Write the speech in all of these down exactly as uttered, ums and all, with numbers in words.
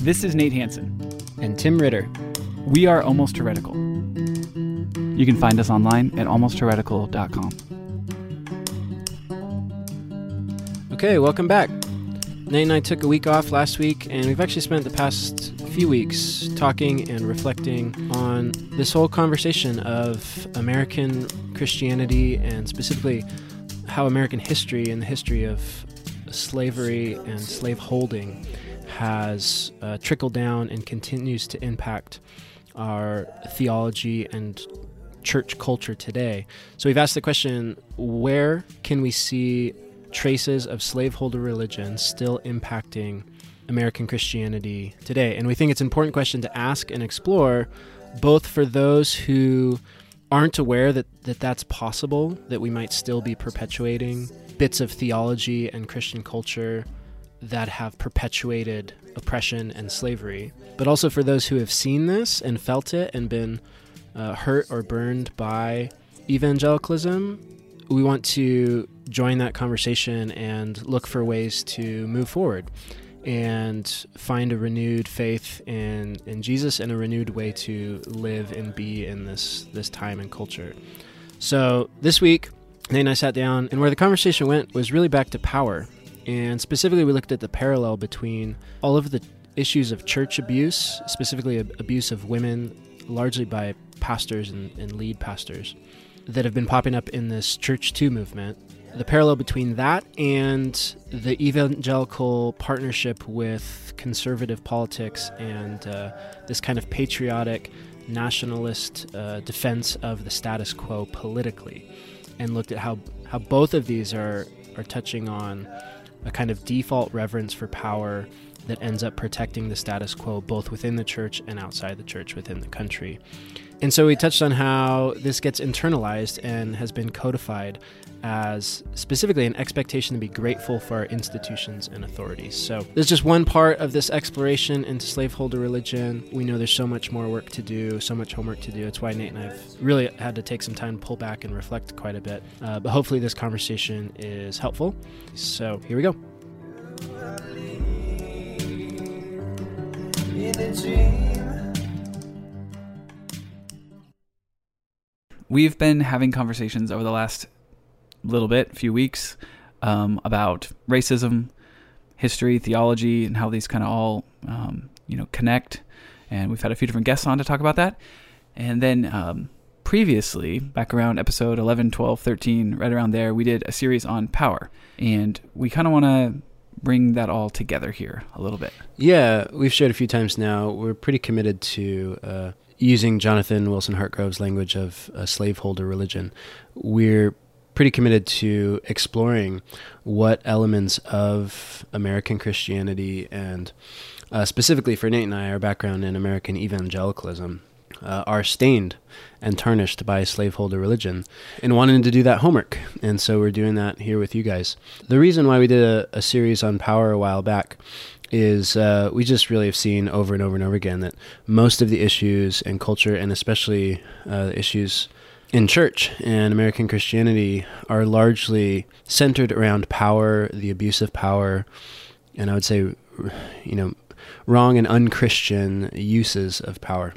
This is Nate Hansen. And Tim Ritter. We are Almost Heretical. You can find us online at almost heretical dot com. Okay, welcome back. Nate and I took a week off last week, and we've actually spent the past few weeks talking and reflecting on this whole conversation of American Christianity and specifically how American history and the history of slavery and slaveholding has uh, trickled down and continues to impact our theology and church culture today. So we've asked the question, where can we see traces of slaveholder religion still impacting American Christianity today? And we think it's an important question to ask and explore, both for those who aren't aware that, that that's possible, that we might still be perpetuating bits of theology and Christian culture that have perpetuated oppression and slavery, but also for those who have seen this and felt it and been uh, hurt or burned by evangelicalism. We want to join that conversation and look for ways to move forward and find a renewed faith in, in Jesus and a renewed way to live and be in this, this time and culture. So this week, Nate and I sat down, and where the conversation went was really back to power. And specifically, we looked at the parallel between all of the issues of church abuse, specifically abuse of women, largely by pastors and, and lead pastors, that have been popping up in this Church Too movement. The parallel between that and the evangelical partnership with conservative politics and uh, this kind of patriotic, nationalist uh, defense of the status quo politically, and looked at how, how both of these are, are touching on a kind of default reverence for power that ends up protecting the status quo both within the church and outside the church within the country. And so we touched on how this gets internalized and has been codified as specifically an expectation to be grateful for our institutions and authorities. So there's just one part of this exploration into slaveholder religion. We know there's so much more work to do, so much homework to do. It's why Nate and I have really had to take some time to pull back and reflect quite a bit. Uh, but hopefully this conversation is helpful. So here we go. We've been having conversations over the last little bit, few weeks, um, about racism, history, theology, and how these kind of all, um, you know, connect. And we've had a few different guests on to talk about that. And then um, previously, back around episode eleven, twelve, thirteen, right around there, we did a series on power. And we kind of want to bring that all together here a little bit. Yeah, we've shared a few times now. We're pretty committed to uh, using Jonathan Wilson-Hartgrove's language of uh, slaveholder religion. We're pretty committed to exploring what elements of American Christianity and uh, specifically for Nate and I, our background in American evangelicalism, Uh, are stained and tarnished by slaveholder religion, and wanted to do that homework. And so we're doing that here with you guys. The reason why we did a, a series on power a while back is uh, we just really have seen over and over and over again that most of the issues in culture, and especially uh, issues in church and American Christianity, are largely centered around power, the abuse of power, and I would say, you know, wrong and unchristian uses of power.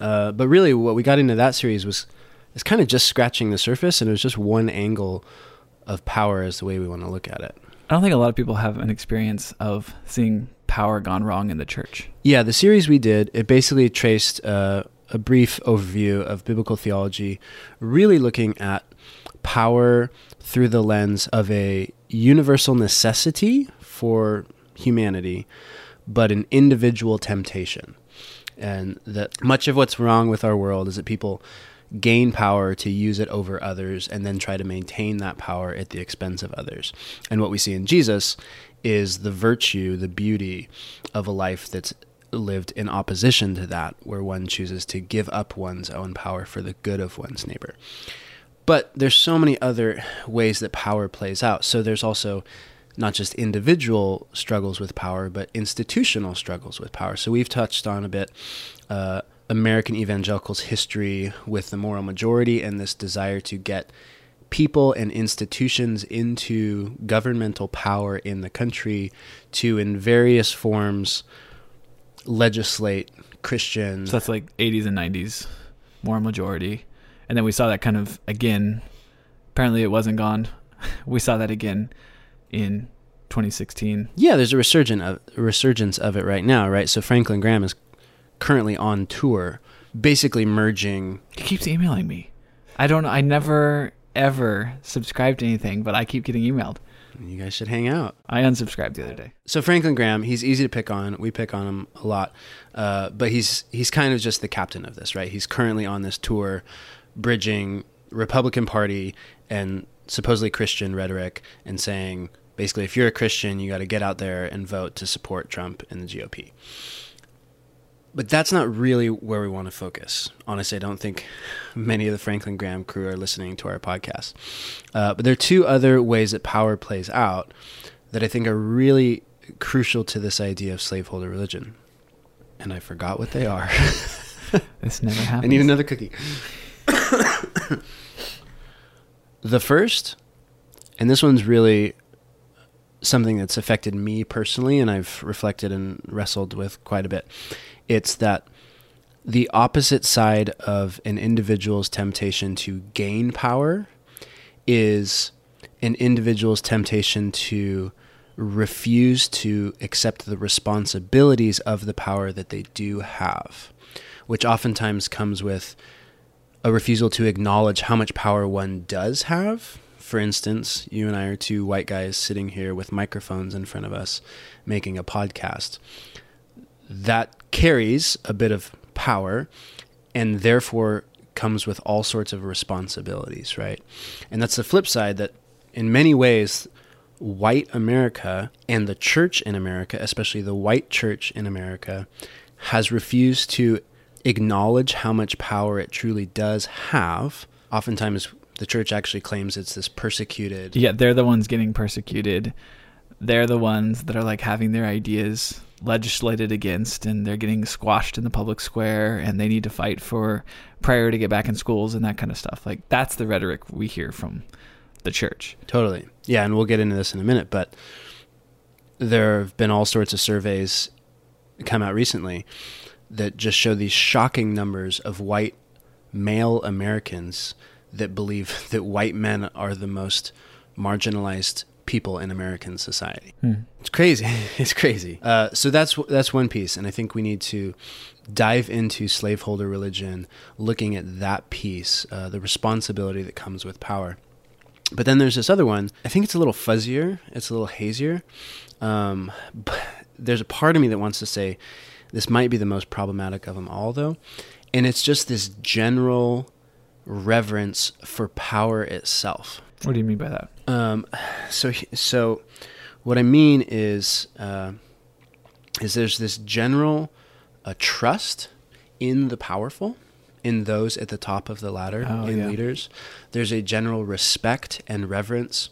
Uh, but really what we got into that series was it's kind of just scratching the surface, and it was just one angle of power as the way we want to look at it. I don't think a lot of people have an experience of seeing power gone wrong in the church. Yeah, the series we did, it basically traced uh, a brief overview of biblical theology, really looking at power through the lens of a universal necessity for humanity, but an individual temptation. And that much of what's wrong with our world is that people gain power to use it over others and then try to maintain that power at the expense of others. And what we see in Jesus is the virtue, the beauty of a life that's lived in opposition to that, where one chooses to give up one's own power for the good of one's neighbor. But there's so many other ways that power plays out. So there's also not just individual struggles with power, but institutional struggles with power. So we've touched on a bit uh, American evangelicals' history with the moral majority and this desire to get people and institutions into governmental power in the country to, in various forms, legislate Christian. So that's like eighties and nineties, moral majority. And then we saw that kind of again. Apparently it wasn't gone. We saw that again in twenty sixteen. Yeah, there's a resurgence of, a resurgence of it right now, right? So Franklin Graham is currently on tour, basically merging. He keeps emailing me. I don't I never ever subscribe to anything, but I keep getting emailed. You guys should hang out. I unsubscribed the other day. So Franklin Graham, he's easy to pick on. We pick on him a lot. Uh, but he's he's kind of just the captain of this, right? He's currently on this tour bridging Republican Party and supposedly Christian rhetoric and saying, basically, if you're a Christian, you got to get out there and vote to support Trump and the G O P. But that's not really where we want to focus. Honestly, I don't think many of the Franklin Graham crew are listening to our podcast. Uh, but there are two other ways that power plays out that I think are really crucial to this idea of slaveholder religion. And I forgot what they are. This never happens. I need another cookie. The first, and this one's really something that's affected me personally, and I've reflected and wrestled with quite a bit. It's that the opposite side of an individual's temptation to gain power is an individual's temptation to refuse to accept the responsibilities of the power that they do have, which oftentimes comes with a refusal to acknowledge how much power one does have. For instance, you and I are two white guys sitting here with microphones in front of us making a podcast. That carries a bit of power and therefore comes with all sorts of responsibilities, right? And that's the flip side, that in many ways, white America and the church in America, especially the white church in America, has refused to acknowledge how much power it truly does have. Oftentimes, the church actually claims it's this persecuted. Yeah, they're the ones getting persecuted. They're the ones that are like having their ideas legislated against, and they're getting squashed in the public square, and they need to fight for prayer to get back in schools and that kind of stuff. Like, that's the rhetoric we hear from the church. Totally. Yeah, and we'll get into this in a minute, but there have been all sorts of surveys come out recently that just show these shocking numbers of white male Americans that believe that white men are the most marginalized people in American society. Hmm. It's crazy. It's crazy. Uh, so that's that's one piece. And I think we need to dive into slaveholder religion, looking at that piece, uh, the responsibility that comes with power. But then there's this other one. I think it's a little fuzzier. It's a little hazier. Um, but there's a part of me that wants to say this might be the most problematic of them all, though. And it's just this general reverence for power itself. What do you mean by that? Um, so, so what I mean is, uh, is there's this general uh, trust in the powerful, in those at the top of the ladder, oh, in yeah. leaders. There's a general respect and reverence.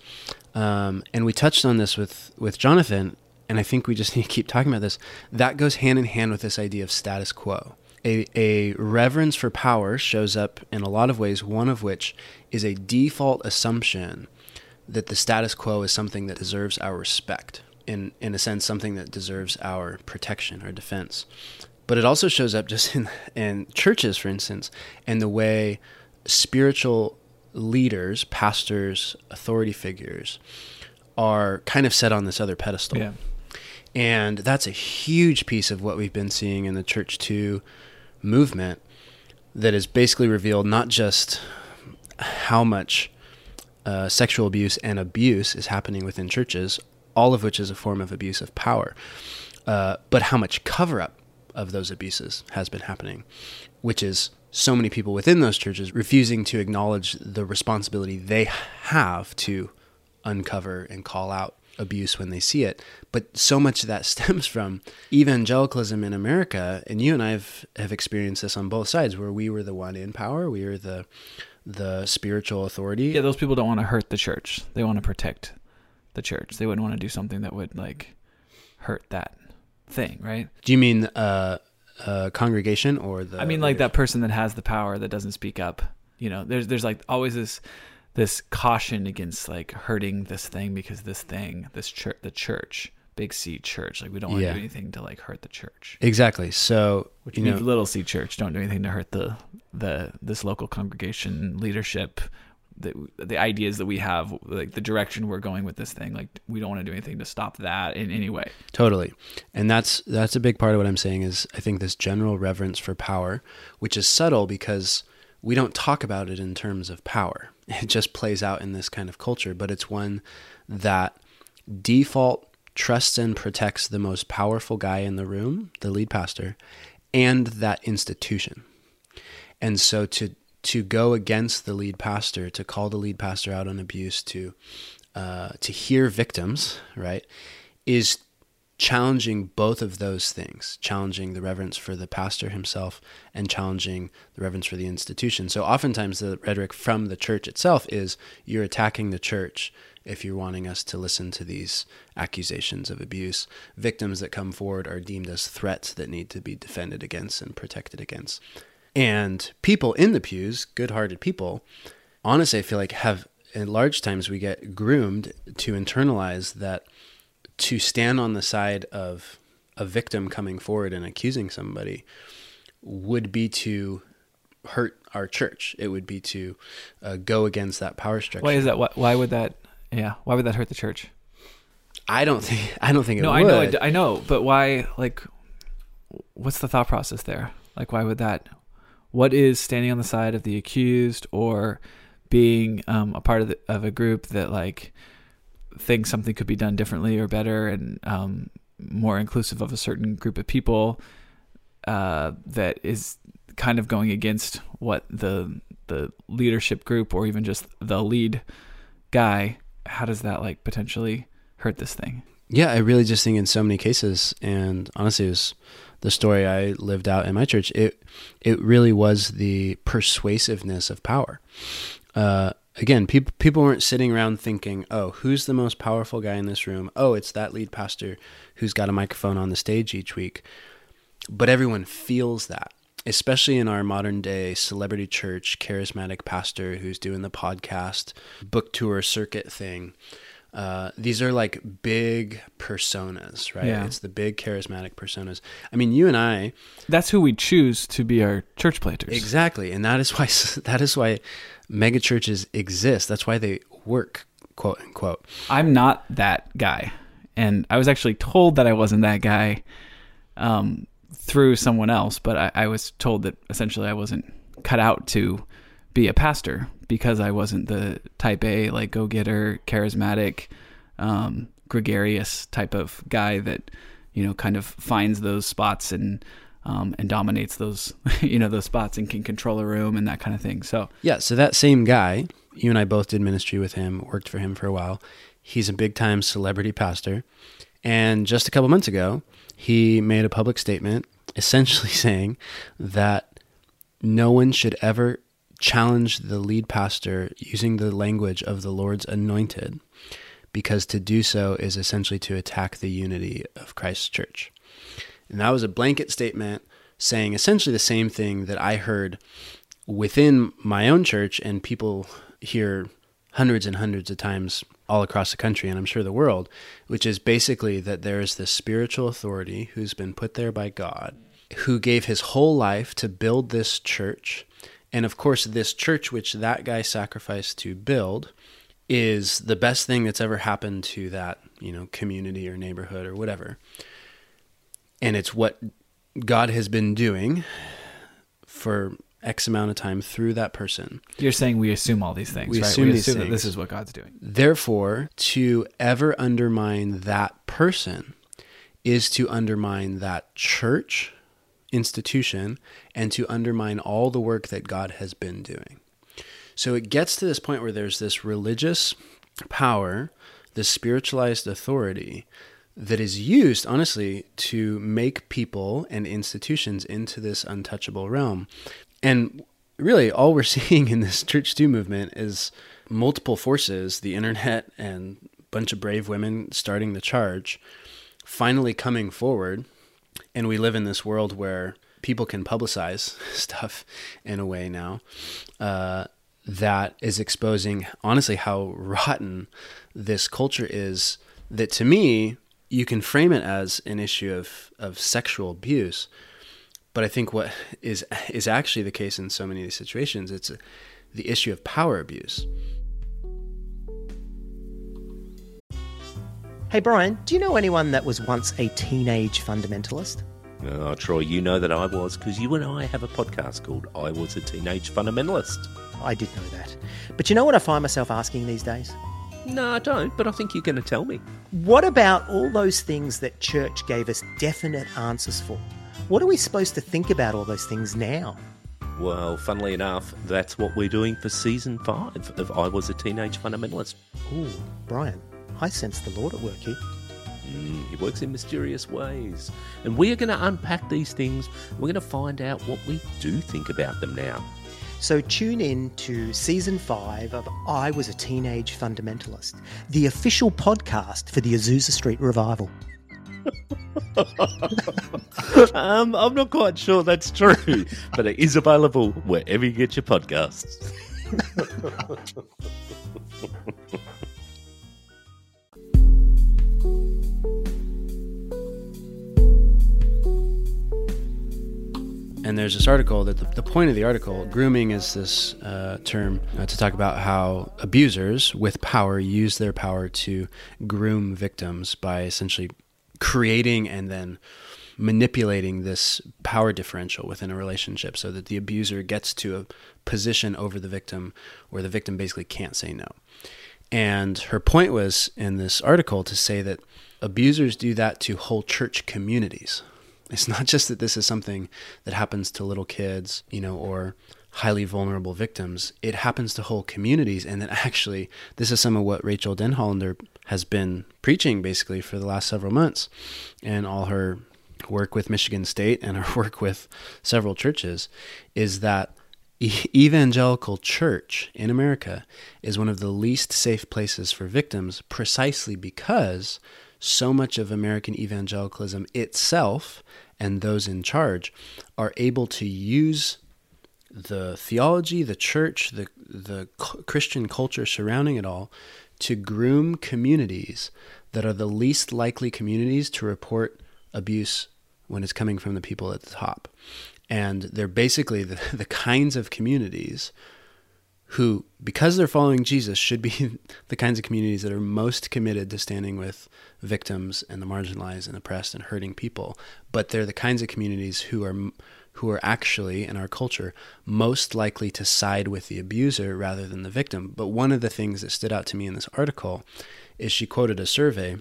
Um, and we touched on this with, with Jonathan, and I think we just need to keep talking about this. That goes hand in hand with this idea of status quo. A, a reverence for power shows up in a lot of ways, one of which is a default assumption that the status quo is something that deserves our respect, in, in a sense, something that deserves our protection or defense. But it also shows up just in, in churches, for instance, and the way spiritual leaders, pastors, authority figures are kind of set on this other pedestal. Yeah. And that's a huge piece of what we've been seeing in the Church Too movement that has basically revealed not just how much uh, sexual abuse and abuse is happening within churches, all of which is a form of abuse of power, uh, but how much cover-up of those abuses has been happening, which is so many people within those churches refusing to acknowledge the responsibility they have to uncover and call out abuse when they see it. But so much of that stems from evangelicalism in America, and you and I have, have experienced this on both sides, where we were the one in power, we were the the spiritual authority. Yeah, those people don't want to hurt the church. They want to protect the church. They wouldn't want to do something that would like hurt that thing, right? Do you mean uh, uh, congregation or the... I mean like leadership? That person that has the power that doesn't speak up. You know, there's there's like always this... this caution against like hurting this thing because this thing, this church, the church, big C church. Like, we don't want yeah. to do anything to like hurt the church. Exactly. So, which you means know, little C church. Don't do anything to hurt the, the, this local congregation leadership. The, the ideas that we have, like the direction we're going with this thing, like we don't want to do anything to stop that in any way. Totally. And that's, that's a big part of what I'm saying is I think this general reverence for power, which is subtle because we don't talk about it in terms of power. It just plays out in this kind of culture, but it's one that default trusts and protects the most powerful guy in the room, the lead pastor, and that institution. And so to to go against the lead pastor, to call the lead pastor out on abuse, to uh, to hear victims, right, is challenging both of those things, challenging the reverence for the pastor himself and challenging the reverence for the institution. So oftentimes the rhetoric from the church itself is you're attacking the church if you're wanting us to listen to these accusations of abuse. Victims that come forward are deemed as threats that need to be defended against and protected against. And people in the pews, good-hearted people, honestly, I feel like have, in large times, we get groomed to internalize that to stand on the side of a victim coming forward and accusing somebody would be to hurt our church. It would be to uh, go against that power structure. Why is that? Why, why would that? Yeah. Why would that hurt the church? I don't think, I don't think it no, would. No, I know, I know, but why, like, what's the thought process there? Like, why would that, what is standing on the side of the accused or being um, a part of, the, of a group that like thinks something could be done differently or better and um, more inclusive of a certain group of people uh, that is kind of going against what the, the leadership group or even just the lead guy, how does that like potentially hurt this thing? Yeah, I really just think in so many cases, and honestly, it was the story I lived out in my church. It it really was the persuasiveness of power. Uh, again, people people weren't sitting around thinking, "Oh, who's the most powerful guy in this room? Oh, it's that lead pastor who's got a microphone on the stage each week." But everyone feels that, especially in our modern day celebrity church, charismatic pastor who's doing the podcast, book tour circuit thing. Uh, these are like big personas, right? Yeah. It's the big charismatic personas. I mean, you and I, that's who we choose to be our church planters. Exactly. And that is why, that is why mega churches exist. That's why they work, quote unquote. I'm not that guy. And I was actually told that I wasn't that guy, um, through someone else, but I, I was told that essentially I wasn't cut out to be a pastor because I wasn't the type A, like go-getter, charismatic, um, gregarious type of guy that, you know, kind of finds those spots and, um, and dominates those, you know, those spots and can control a room and that kind of thing. So, yeah. So that same guy, you and I both did ministry with him, worked for him for a while. He's a big time celebrity pastor. And just a couple months ago, he made a public statement essentially saying that no one should ever challenge the lead pastor using the language of the Lord's anointed, because to do so is essentially to attack the unity of Christ's church. And that was a blanket statement saying essentially the same thing that I heard within my own church and people hear hundreds and hundreds of times all across the country, and I'm sure the world, which is basically that there is this spiritual authority who's been put there by God, who gave his whole life to build this church. And of course, this church, which that guy sacrificed to build, is the best thing that's ever happened to that, you know, community or neighborhood or whatever. And it's what God has been doing for X amount of time through that person. You're saying we assume all these things, we right? Assume we assume things. That this is what God's doing. Therefore, to ever undermine that person is to undermine that church institution and to undermine all the work that God has been doing. So it gets to this point where there's this religious power, this spiritualized authority that is used, honestly, to make people and institutions into this untouchable realm. And really, all we're seeing in this Church two movement is multiple forces, the internet and a bunch of brave women starting the charge, finally coming forward. And we live in this world where people can publicize stuff in a way now uh, that is exposing, honestly, how rotten this culture is, that to me, you can frame it as an issue of, of sexual abuse, but I think what is is actually the case in so many of these situations, it's the issue of power abuse. Hey Brian, do you know anyone that was once a teenage fundamentalist? Oh, Troy, you know that I was, because you and I have a podcast called I Was a Teenage Fundamentalist. I did know that. But you know what I find myself asking these days? No, I don't, but I think you're going to tell me. What about all those things that church gave us definite answers for? What are we supposed to think about all those things now? Well, funnily enough, that's what we're doing for Season five of I Was a Teenage Fundamentalist. Ooh, Brian. I sense the Lord at work here. Mm, he works in mysterious ways. And we are going to unpack these things. We're going to find out what we do think about them now. So tune in to Season five of I Was a Teenage Fundamentalist, the official podcast for the Azusa Street Revival. um, I'm not quite sure that's true, but it is available wherever you get your podcasts. And there's this article that the, the point of the article, grooming is this uh, term uh, to talk about how abusers with power use their power to groom victims by essentially creating and then manipulating this power differential within a relationship so that the abuser gets to a position over the victim where the victim basically can't say no. And her point was in this article to say that abusers do that to whole church communities. It's not just that this is something that happens to little kids, you know, or highly vulnerable victims. It happens to whole communities. And that actually, this is some of what Rachel Denhollader has been preaching basically for the last several months, and all her work with Michigan State and her work with several churches, is that evangelical church in America is one of the least safe places for victims, precisely because so much of American evangelicalism itself and those in charge are able to use the theology, the church, the the Christian culture surrounding it all to groom communities that are the least likely communities to report abuse when it's coming from the people at the top. And they're basically the, the kinds of communities who, because they're following Jesus, should be the kinds of communities that are most committed to standing with victims and the marginalized and oppressed and hurting people. But they're the kinds of communities who are who are actually, in our culture, most likely to side with the abuser rather than the victim. But one of the things that stood out to me in this article is she quoted a survey.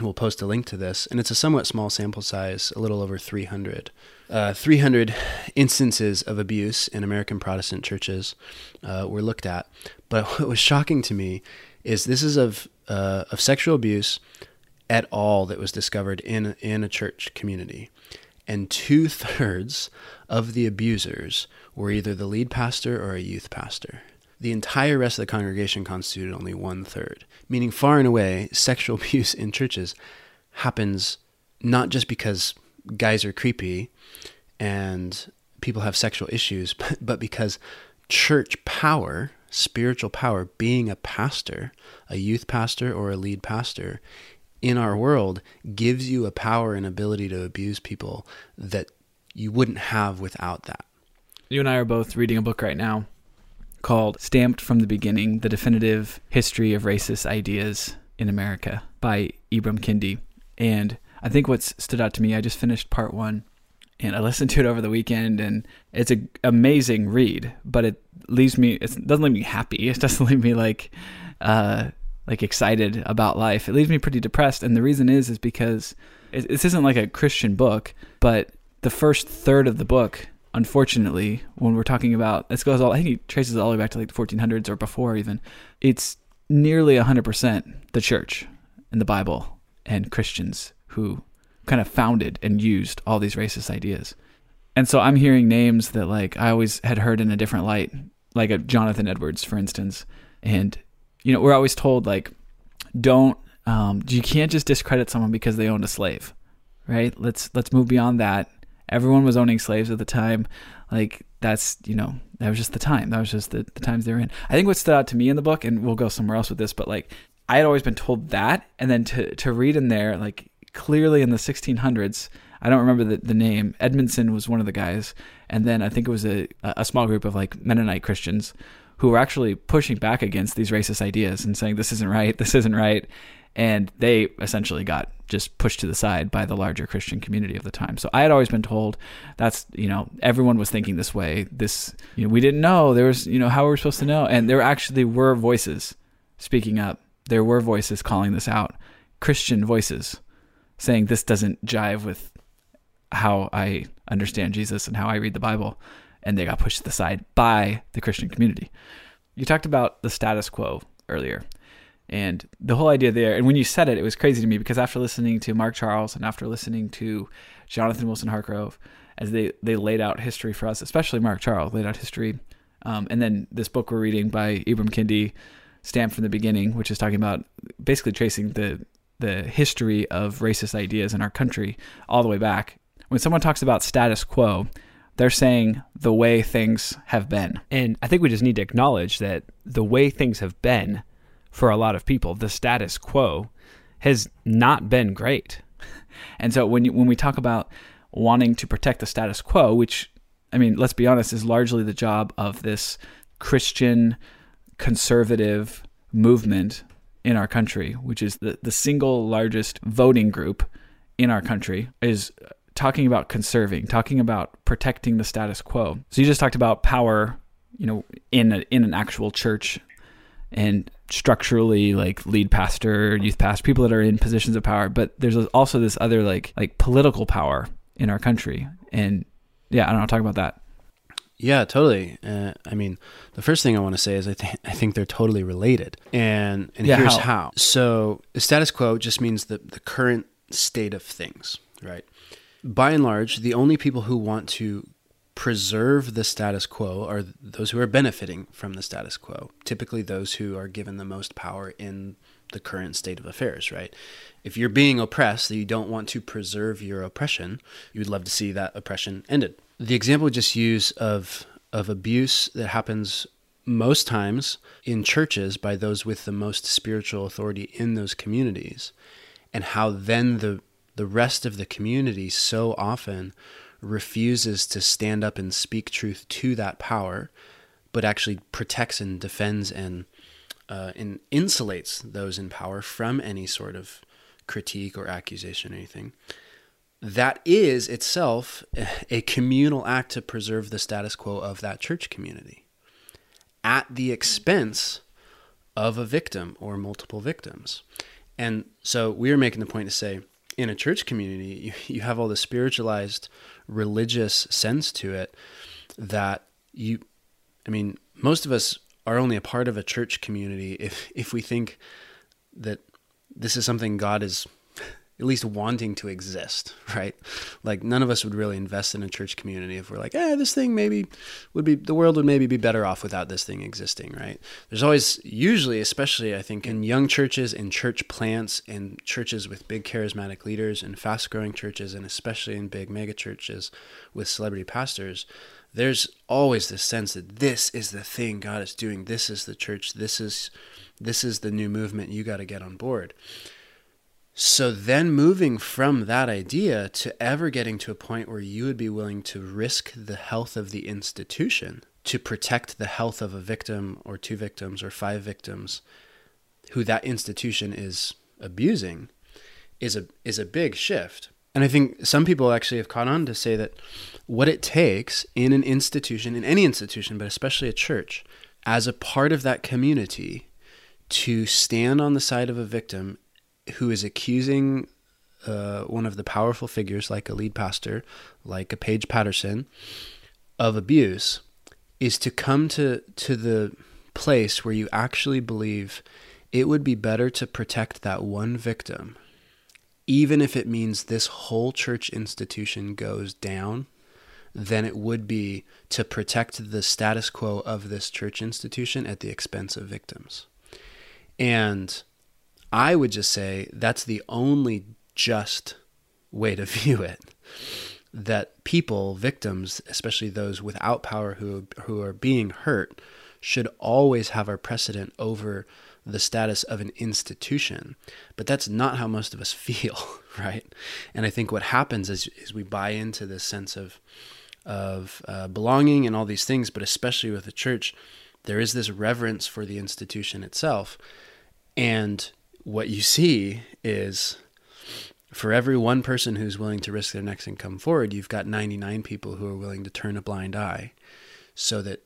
We'll post a link to this, and it's a somewhat small sample size, a little over three hundred. Uh, three hundred instances of abuse in American Protestant churches uh, were looked at. But what was shocking to me is this is of uh, of sexual abuse at all that was discovered in in a church community. And two-thirds of the abusers were either the lead pastor or a youth pastor. The entire rest of the congregation constituted only one-third, meaning far and away, sexual abuse in churches happens not just because guys are creepy and people have sexual issues, but, but because church power, spiritual power, being a pastor, a youth pastor or a lead pastor in our world gives you a power and ability to abuse people that you wouldn't have without that. You and I are both reading a book right now called Stamped from the Beginning, The Definitive History of Racist Ideas in America by Ibram Kendi. And I think what's stood out to me, I just finished part one and I listened to it over the weekend, and it's an amazing read, but it leaves me, it doesn't leave me happy. It doesn't leave me like, uh, like excited about life. It leaves me pretty depressed. And the reason is, is because it, this isn't like a Christian book, but the first third of the book, unfortunately, when we're talking about, this goes all, I think he traces it all the way back to like the fourteen hundreds or before even, it's nearly one hundred percent the church and the Bible and Christians who kind of founded and used all these racist ideas. And so I'm hearing names that like I always had heard in a different light, like a Jonathan Edwards, for instance. And, you know, we're always told like, don't, um, you can't just discredit someone because they owned a slave, right? Let's, let's move beyond that. Everyone was owning slaves at the time. Like that's, you know, that was just the time. That was just the, the times they were in. I think what stood out to me in the book, and we'll go somewhere else with this, but like, I had always been told that, and then to to read in there, like, clearly in the sixteen hundreds, I don't remember the, the name, Edmondson was one of the guys, and then I think it was a a small group of, like, Mennonite Christians who were actually pushing back against these racist ideas and saying, this isn't right, this isn't right, and they essentially got just pushed to the side by the larger Christian community of the time. So I had always been told that's, you know, everyone was thinking this way. This, you know, we didn't know. There was, you know, how were we supposed to know? And there actually were voices speaking up. There were voices calling this out, Christian voices saying this doesn't jive with how I understand Jesus and how I read the Bible. And they got pushed to the side by the Christian community. You talked about the status quo earlier and the whole idea there. And when you said it, it was crazy to me because after listening to Mark Charles and after listening to Jonathan Wilson-Hartgrove, as they, they laid out history for us, especially Mark Charles laid out history. Um, and then this book we're reading by Ibram Kendi, Stamped from the Beginning, which is talking about basically tracing the the history of racist ideas in our country all the way back. When someone talks about status quo, they're saying the way things have been. And I think we just need to acknowledge that the way things have been for a lot of people, the status quo has not been great. And so when you, when we talk about wanting to protect the status quo, which, I mean, let's be honest, is largely the job of this Christian conservative movement in our country, which is the, the single largest voting group in our country, is talking about conserving, talking about protecting the status quo. So you just talked about power, you know, in a, in an actual church and structurally, like lead pastor, youth pastor, people that are in positions of power. But there's also this other like like political power in our country. And yeah, I don't know, talk about that. Yeah, totally. Uh, I mean, the first thing I want to say is I think I think they're totally related. And and yeah, here's how. how. So the status quo just means the, the current state of things, right? By and large, the only people who want to preserve the status quo are those who are benefiting from the status quo, typically those who are given the most power in the current state of affairs, right? If you're being oppressed, you don't want to preserve your oppression, you would love to see that oppression ended. The example we just use of, of abuse that happens most times in churches by those with the most spiritual authority in those communities, and how then the The rest of the community so often refuses to stand up and speak truth to that power, but actually protects and defends and uh, and insulates those in power from any sort of critique or accusation or anything. That is itself a communal act to preserve the status quo of that church community at the expense of a victim or multiple victims. And so we are making the point to say, in a church community, you, you have all this spiritualized religious sense to it that you, I mean, most of us are only a part of a church community if, if we think that this is something God is at least wanting to exist, right? Like none of us would really invest in a church community if we're like, eh, this thing maybe would be, the world would maybe be better off without this thing existing, right? There's always, usually, especially I think in young churches, in church plants, in churches with big charismatic leaders, in fast growing churches, and especially in big mega churches with celebrity pastors, there's always this sense that this is the thing God is doing. This is the church. This is, this is the new movement. You got to get on board. So then moving from that idea to ever getting to a point where you would be willing to risk the health of the institution to protect the health of a victim or two victims or five victims who that institution is abusing is a is a big shift. And I think some people actually have caught on to say that what it takes in an institution, in any institution, but especially a church, as a part of that community to stand on the side of a victim who is accusing uh, one of the powerful figures, like a lead pastor, like a Paige Patterson, of abuse, is to come to, to the place where you actually believe it would be better to protect that one victim, even if it means this whole church institution goes down, than it would be to protect the status quo of this church institution at the expense of victims. And I would just say that's the only just way to view it, that people, victims, especially those without power who who are being hurt, should always have our precedent over the status of an institution, but that's not how most of us feel, right? And I think what happens is, is we buy into this sense of, of uh, belonging and all these things, but especially with the church, there is this reverence for the institution itself. And what you see is for every one person who's willing to risk their necks and come forward, you've got ninety-nine people who are willing to turn a blind eye so that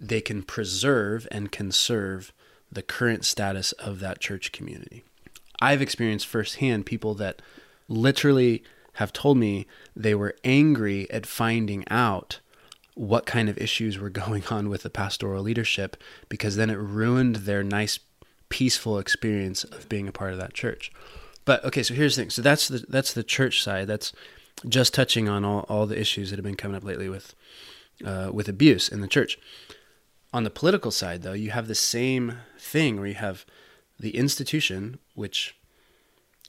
they can preserve and conserve the current status of that church community. I've experienced firsthand people that literally have told me they were angry at finding out what kind of issues were going on with the pastoral leadership, because then it ruined their nice, peaceful experience of being a part of that church. But okay, so here's the thing. So that's the that's the church side. That's just touching on all, all the issues that have been coming up lately with uh, with abuse in the church. On the political side, though, you have the same thing where you have the institution, which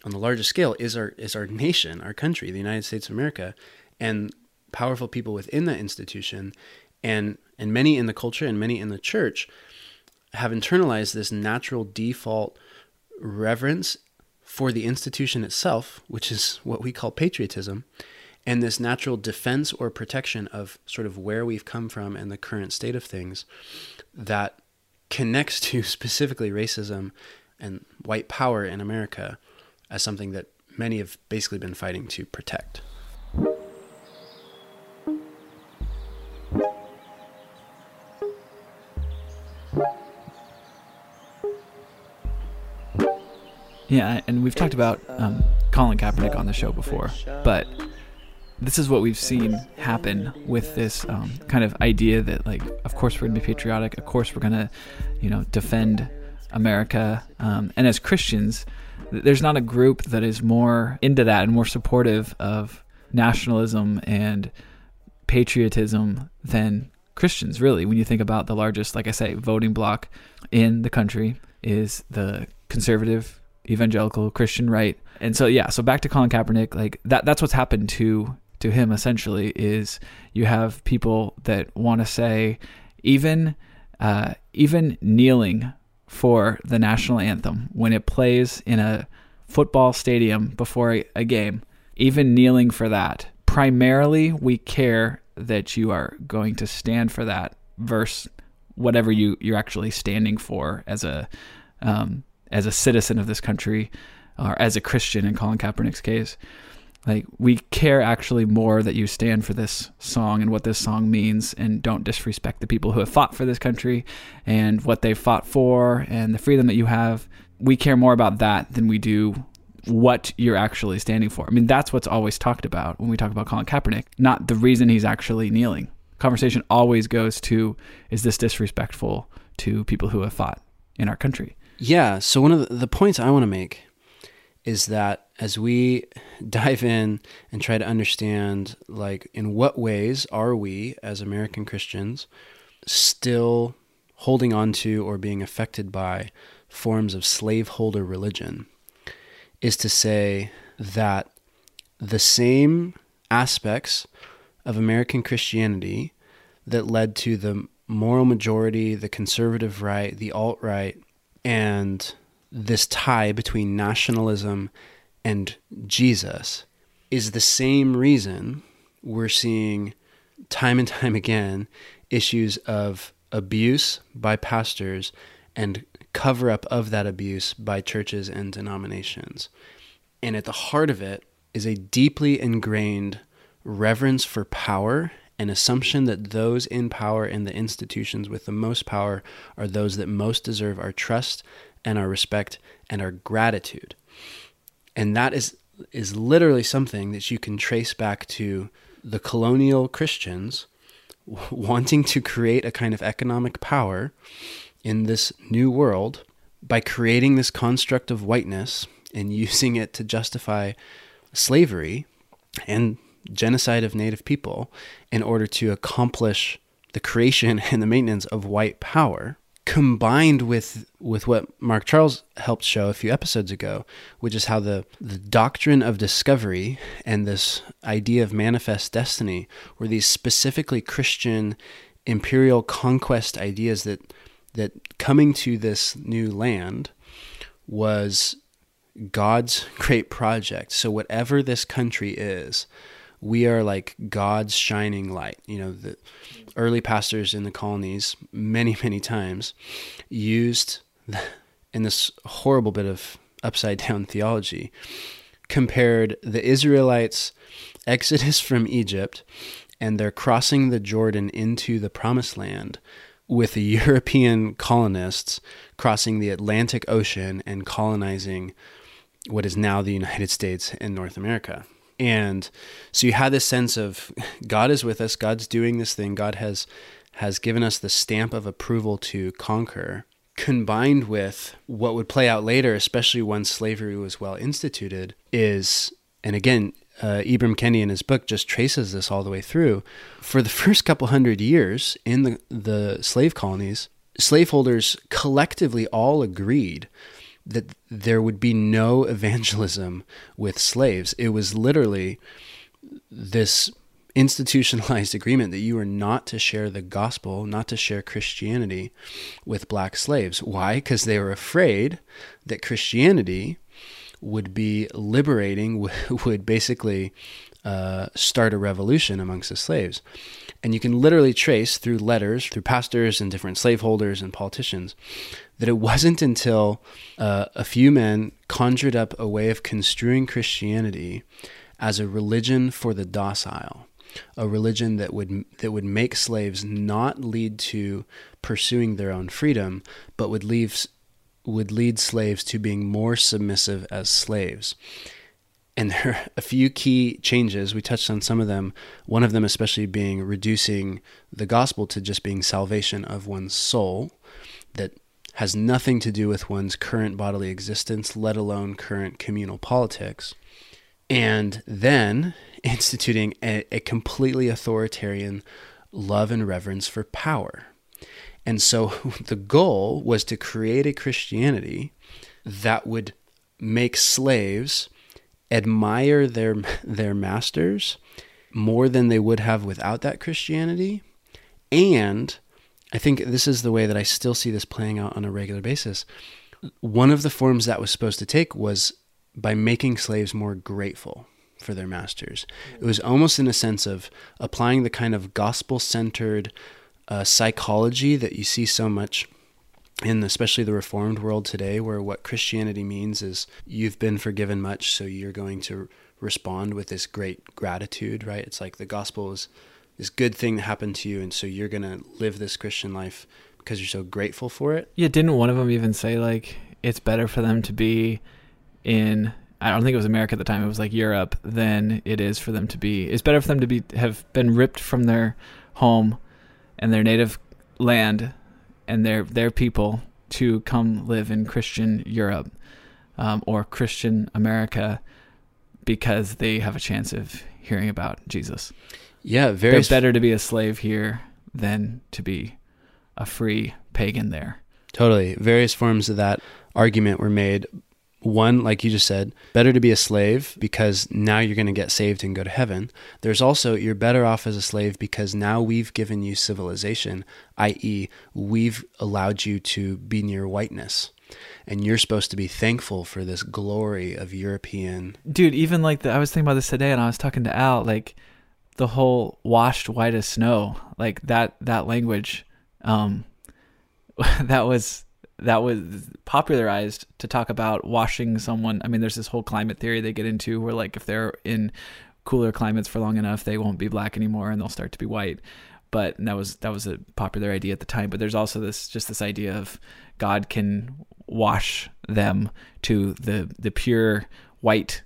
on the largest scale is our is our nation, our country, the United States of America, and powerful people within that institution, and and many in the culture and many in the church have internalized this natural default reverence for the institution itself, which is what we call patriotism, and this natural defense or protection of sort of where we've come from and the current state of things that connects to specifically racism and white power in America as something that many have basically been fighting to protect. Yeah, and we've talked about um, Colin Kaepernick on the show before, but this is what we've seen happen with this um, kind of idea that, like, of course we're going to be patriotic, of course we're going to, you know, defend America. Um, and as Christians, there's not a group that is more into that and more supportive of nationalism and patriotism than Christians, really. When you think about the largest, like I say, voting bloc in the country is the conservative evangelical Christian right. And so, yeah, so back to Colin Kaepernick, like that, that's what's happened to, to him essentially, is you have people that want to say even, uh, even kneeling for the national anthem when it plays in a football stadium before a, a game, even kneeling for that. Primarily, we care that you are going to stand for that versus whatever you, you're actually standing for as a, um, as a citizen of this country, or as a Christian in Colin Kaepernick's case. Like, we care actually more that you stand for this song and what this song means, and don't disrespect the people who have fought for this country and what they fought for and the freedom that you have. We care more about that than we do what you're actually standing for. I mean, that's what's always talked about when we talk about Colin Kaepernick, not the reason he's actually kneeling. Conversation always goes to, is this disrespectful to people who have fought in our country? Yeah, so one of the points I want to make is that as we dive in and try to understand, like, in what ways are we as American Christians still holding on to or being affected by forms of slaveholder religion, is to say that the same aspects of American Christianity that led to the moral majority, the conservative right, the alt-right, and this tie between nationalism and Jesus is the same reason we're seeing time and time again issues of abuse by pastors and cover-up of that abuse by churches and denominations. And at the heart of it is a deeply ingrained reverence for power, an assumption that those in power and the institutions with the most power are those that most deserve our trust and our respect and our gratitude. And that is is literally something that you can trace back to the colonial Christians wanting to create a kind of economic power in this new world by creating this construct of whiteness and using it to justify slavery and genocide of Native people in order to accomplish the creation and the maintenance of white power, combined with with what Mark Charles helped show a few episodes ago, which is how the, the doctrine of discovery and this idea of manifest destiny were these specifically Christian imperial conquest ideas that that coming to this new land was God's great project. So whatever this country is, we are like God's shining light. You know, the early pastors in the colonies many, many times used, in this horrible bit of upside-down theology, compared the Israelites' exodus from Egypt and their crossing the Jordan into the Promised Land with the European colonists crossing the Atlantic Ocean and colonizing what is now the United States and North America. And so you had this sense of God is with us, God's doing this thing, God has has given us the stamp of approval to conquer, combined with what would play out later, especially once slavery was well instituted, is, and again, uh, Ibram Kendi in his book just traces this all the way through, for the first couple hundred years in the, the slave colonies, slaveholders collectively all agreed that there would be no evangelism with slaves. It was literally this institutionalized agreement that you were not to share the gospel, not to share Christianity with black slaves. Why? Because they were afraid that Christianity would be liberating, would basically uh, start a revolution amongst the slaves. And you can literally trace through letters, through pastors and different slaveholders and politicians, that it wasn't until uh, a few men conjured up a way of construing Christianity as a religion for the docile, a religion that would that would make slaves not lead to pursuing their own freedom, but would leave would lead slaves to being more submissive as slaves. And there are a few key changes. We touched on some of them, one of them especially being reducing the gospel to just being salvation of one's soul, that has nothing to do with one's current bodily existence, let alone current communal politics. And then instituting a, a completely authoritarian love and reverence for power. And so the goal was to create a Christianity that would make slaves admire their their masters more than they would have without that Christianity. And I think this is the way that I still see this playing out on a regular basis. One of the forms that was supposed to take was by making slaves more grateful for their masters. It was almost in a sense of applying the kind of gospel-centered uh, psychology that you see so much in especially the Reformed world today, where what Christianity means is you've been forgiven much, so you're going to respond with this great gratitude, right? It's like the gospel is this good thing that happened to you, and so you're going to live this Christian life because you're so grateful for it. Yeah, didn't one of them even say, like, it's better for them to be in, I don't think it was America at the time, it was like Europe, than it is for them to be, it's better for them to be, have been ripped from their home and their native land and their, their people to come live in Christian Europe um, or Christian America because they have a chance of hearing about Jesus. Yeah, very. It's better to be a slave here than to be a free pagan there. Totally. Various forms of that argument were made. One, like you just said, better to be a slave because now you're going to get saved and go to heaven. There's also, you're better off as a slave because now we've given you civilization, that is, we've allowed you to be near whiteness. And you're supposed to be thankful for this glory of European. Dude, even like, the, I was thinking about this today and I was talking to Al, like the whole washed white as snow, like that, that language, um, that was... that was popularized to talk about washing someone. I mean, there's this whole climate theory they get into where like if they're in cooler climates for long enough, they won't be black anymore and they'll start to be white. But that was, that was a popular idea at the time. But there's also this, just this idea of God can wash them to the, the pure white,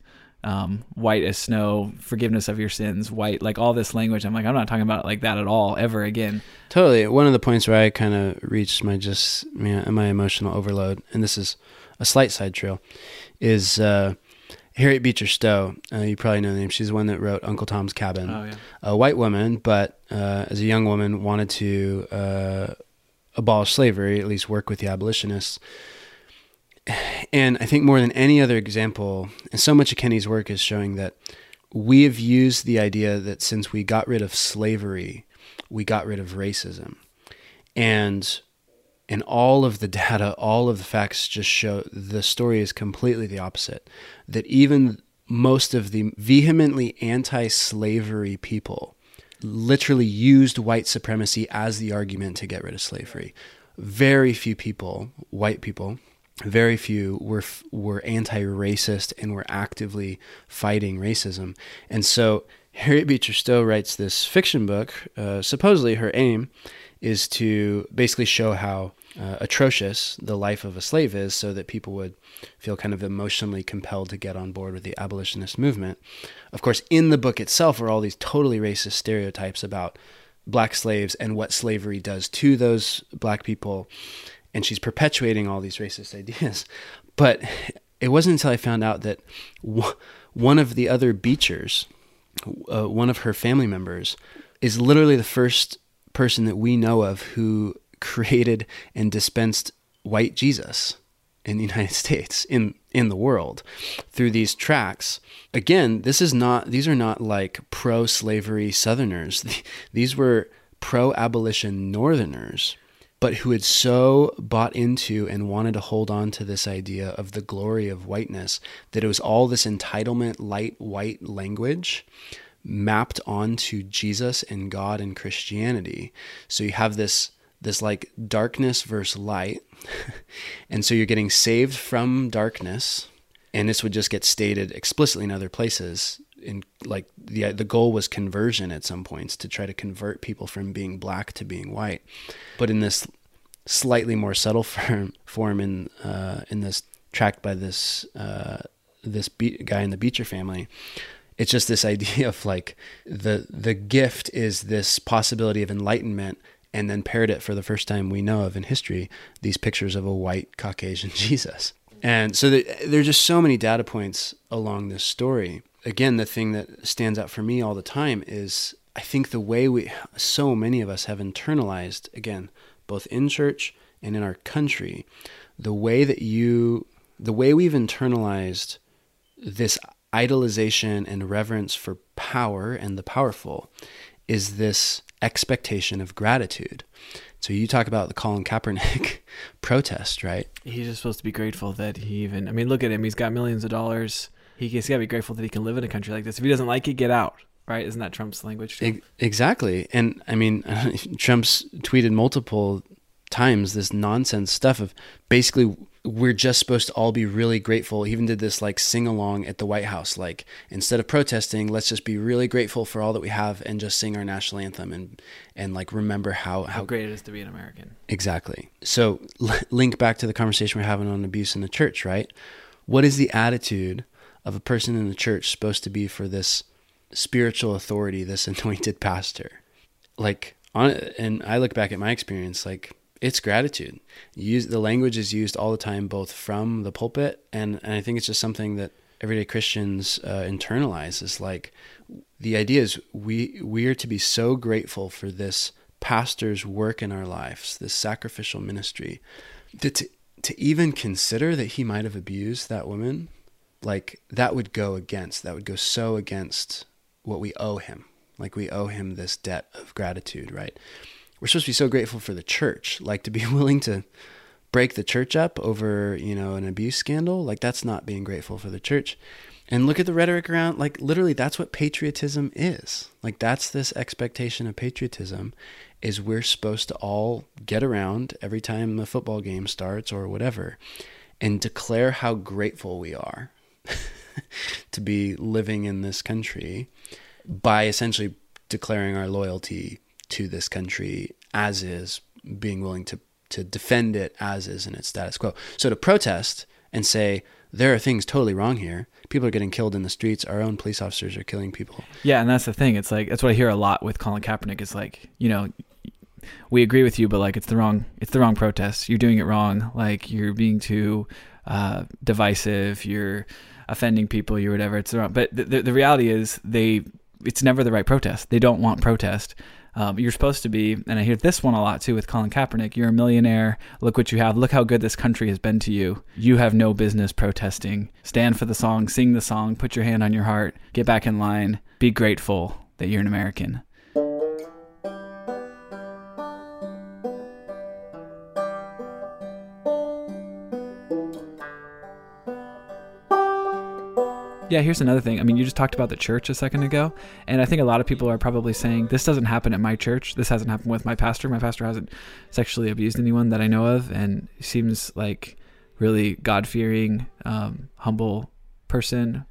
um, white as snow, forgiveness of your sins, white, like all this language. I'm like, I'm not talking about it like that at all, ever again. Totally. One of the points where I kind of reached my just, man, my emotional overload, and this is a slight side trail, is uh, Harriet Beecher Stowe. Uh, you probably know the name. She's the one that wrote Uncle Tom's Cabin. Oh, yeah. A white woman, but uh, as a young woman, wanted to uh, abolish slavery, at least work with the abolitionists. And I think more than any other example, and so much of Kendi's work is showing that we have used the idea that since we got rid of slavery, we got rid of racism. And And all of the data, all of the facts just show the story is completely the opposite. That even most of the vehemently anti-slavery people literally used white supremacy as the argument to get rid of slavery. Very few people, white people, very few were were anti-racist and were actively fighting racism. And so Harriet Beecher Stowe writes this fiction book. Uh, supposedly her aim is to basically show how uh, atrocious the life of a slave is, so that people would feel kind of emotionally compelled to get on board with the abolitionist movement. Of course, in the book itself are all these totally racist stereotypes about black slaves and what slavery does to those black people. And she's perpetuating all these racist ideas. But it wasn't until I found out that one of the other Beechers, uh, one of her family members, is literally the first person that we know of who created and dispensed white Jesus in the United States, in, in the world, through these tracts. Again, this is not, these are not like pro-slavery Southerners. These were pro-abolition Northerners, but who had so bought into and wanted to hold on to this idea of the glory of whiteness that it was all this entitlement, light white language mapped onto Jesus and God and Christianity. So you have this this like darkness versus light. And so you're getting saved from darkness. And this would just get stated explicitly in other places. In like the the goal was conversion at some points, to try to convert people from being black to being white. But in this slightly more subtle form, in uh, in this tract by this uh, this Be- guy in the Beecher family, it's just this idea of like the the gift is this possibility of enlightenment, and then paired it for the first time we know of in history, these pictures of a white Caucasian Jesus. And so the, there are just so many data points along this story. Again, the thing that stands out for me all the time is I think the way we, so many of us have internalized, again, both in church and in our country, the way that you, the way we've internalized this idolization and reverence for power and the powerful is this expectation of gratitude. So you talk about the Colin Kaepernick protest, right? He's just supposed to be grateful that he even, I mean, look at him. He's got millions of dollars. He, he's got to be grateful that he can live in a country like this. If he doesn't like it, get out, right? Isn't that Trump's language too? Exactly. And I mean, Trump's tweeted multiple times this nonsense stuff of basically, we're just supposed to all be really grateful. He even did this like sing along at the White House, like instead of protesting, let's just be really grateful for all that we have and just sing our national anthem and, and like remember how, how, how great it is to be an American. Exactly. So l- link back to the conversation we're having on abuse in the church, right? What is the attitude of a person in the church supposed to be for this spiritual authority, this anointed pastor? Like, on, and I look back at my experience, like, it's gratitude. Use, the language is used all the time, both from the pulpit, and, and I think it's just something that everyday Christians uh, internalize. Is like the idea is we we are to be so grateful for this pastor's work in our lives, this sacrificial ministry, that to, to even consider that he might have abused that woman, like that would go against, that would go so against what we owe him. Like we owe him this debt of gratitude, right? We're supposed to be so grateful for the church, like to be willing to break the church up over, you know, an abuse scandal. Like that's not being grateful for the church. And look at the rhetoric around, like literally that's what patriotism is. Like that's this expectation of patriotism is we're supposed to all get around every time a football game starts or whatever and declare how grateful we are to be living in this country by essentially declaring our loyalty to this country as is, being willing to, to defend it as is in its status quo. So to protest and say, there are things totally wrong here. People are getting killed in the streets. Our own police officers are killing people. Yeah. And that's the thing. It's like, that's what I hear a lot with Colin Kaepernick is like, you know, we agree with you, but like, it's the wrong, it's the wrong protest. You're doing it wrong. Like you're being too uh, divisive. You're offending people. You're whatever. It's the wrong. But the, the, the reality is they, it's never the right protest. They don't want protest. Um, you're supposed to be, and I hear this one a lot too with Colin Kaepernick, you're a millionaire, look what you have, look how good this country has been to you. You have no business protesting. Stand for the song, sing the song, put your hand on your heart, get back in line, be grateful that you're an American. Yeah, here's another thing. I mean, you just talked about the church a second ago, and I think a lot of people are probably saying, this doesn't happen at my church. This hasn't happened with my pastor. My pastor hasn't sexually abused anyone that I know of, and seems like really God-fearing, um, humble person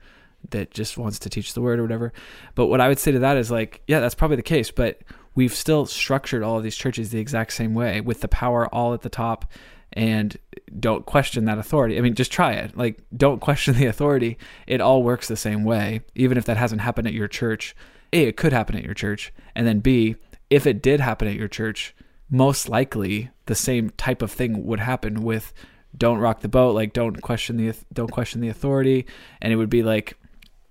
that just wants to teach the word or whatever. But what I would say to that is like, yeah, that's probably the case, but we've still structured all of these churches the exact same way, with the power all at the top, and don't question that authority. I mean, just try it. Like, don't question the authority. It all works the same way. Even if that hasn't happened at your church, A, it could happen at your church. And then B, if it did happen at your church, most likely the same type of thing would happen with don't rock the boat. Like, don't question the, don't question the authority. And it would be like,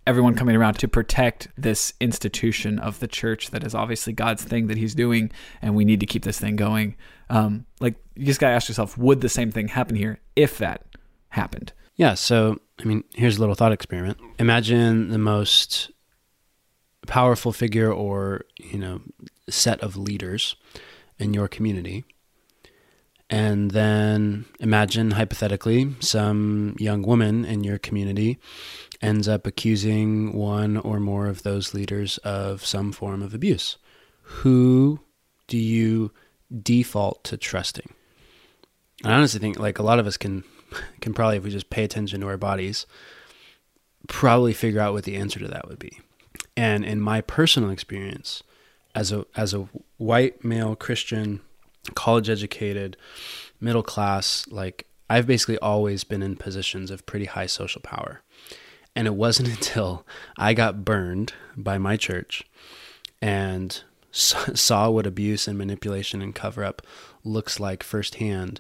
everyone coming around to protect this institution of the church that is obviously God's thing that he's doing, and we need to keep this thing going. Um, like, you just got to ask yourself, would the same thing happen here if that happened? Yeah, so, I mean, here's a little thought experiment. Imagine the most powerful figure or, you know, set of leaders in your community, and then imagine, hypothetically, some young woman in your community ends up accusing one or more of those leaders of some form of abuse. Who do you default to trusting? I honestly think, like, a lot of us can can probably, if we just pay attention to our bodies, probably figure out what the answer to that would be. And in my personal experience, as a as a white male Christian, college educated, middle class, like, I've basically always been in positions of pretty high social power. And it wasn't until I got burned by my church and saw what abuse and manipulation and cover-up looks like firsthand